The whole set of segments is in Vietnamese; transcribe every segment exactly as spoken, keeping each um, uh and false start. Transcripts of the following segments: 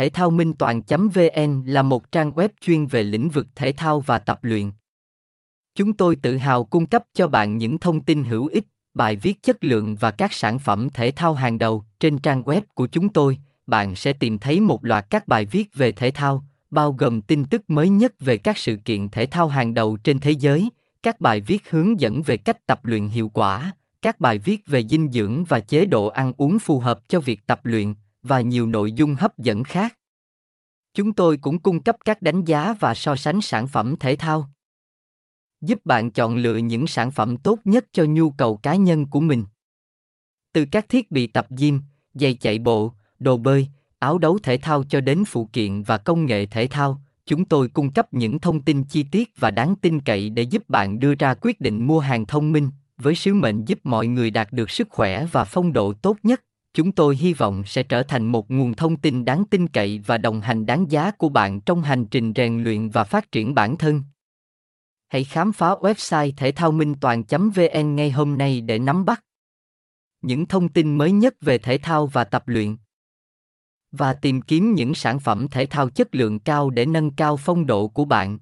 Thể thao minh toàn.vn là một trang web chuyên về lĩnh vực thể thao và tập luyện. Chúng tôi tự hào cung cấp cho bạn những thông tin hữu ích, bài viết chất lượng và các sản phẩm thể thao hàng đầu. Trên trang web của chúng tôi, bạn sẽ tìm thấy một loạt các bài viết về thể thao, bao gồm tin tức mới nhất về các sự kiện thể thao hàng đầu trên thế giới, các bài viết hướng dẫn về cách tập luyện hiệu quả, các bài viết về dinh dưỡng và chế độ ăn uống phù hợp cho việc tập luyện, và nhiều nội dung hấp dẫn khác. Chúng tôi cũng cung cấp các đánh giá và so sánh sản phẩm thể thao, giúp bạn chọn lựa những sản phẩm tốt nhất cho nhu cầu cá nhân của mình. Từ các thiết bị tập gym, giày chạy bộ, đồ bơi, áo đấu thể thao cho đến phụ kiện và công nghệ thể thao, chúng tôi cung cấp những thông tin chi tiết và đáng tin cậy để giúp bạn đưa ra quyết định mua hàng thông minh, với sứ mệnh giúp mọi người đạt được sức khỏe và phong độ tốt nhất. Chúng tôi hy vọng sẽ trở thành một nguồn thông tin đáng tin cậy và đồng hành đáng giá của bạn trong hành trình rèn luyện và phát triển bản thân. Hãy khám phá website thể thao minh toàn.vn ngay hôm nay để nắm bắt những thông tin mới nhất về thể thao và tập luyện, và tìm kiếm những sản phẩm thể thao chất lượng cao để nâng cao phong độ của bạn.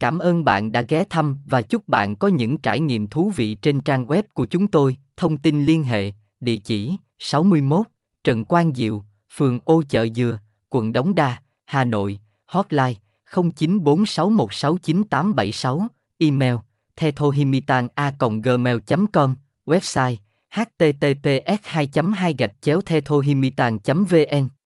Cảm ơn bạn đã ghé thăm và chúc bạn có những trải nghiệm thú vị trên trang web của chúng tôi. Thông tin liên hệ, địa chỉ sáu mươi mốt Trần Quang Diệu, phường Ô Chợ Dừa, quận Đống Đa, Hà Nội, hotline không chín bốn sáu một sáu chín tám bảy sáu, email thethaominhtoan a còng gmail chấm com, website https hai hai gạch chéo thethaominhtoan.vn.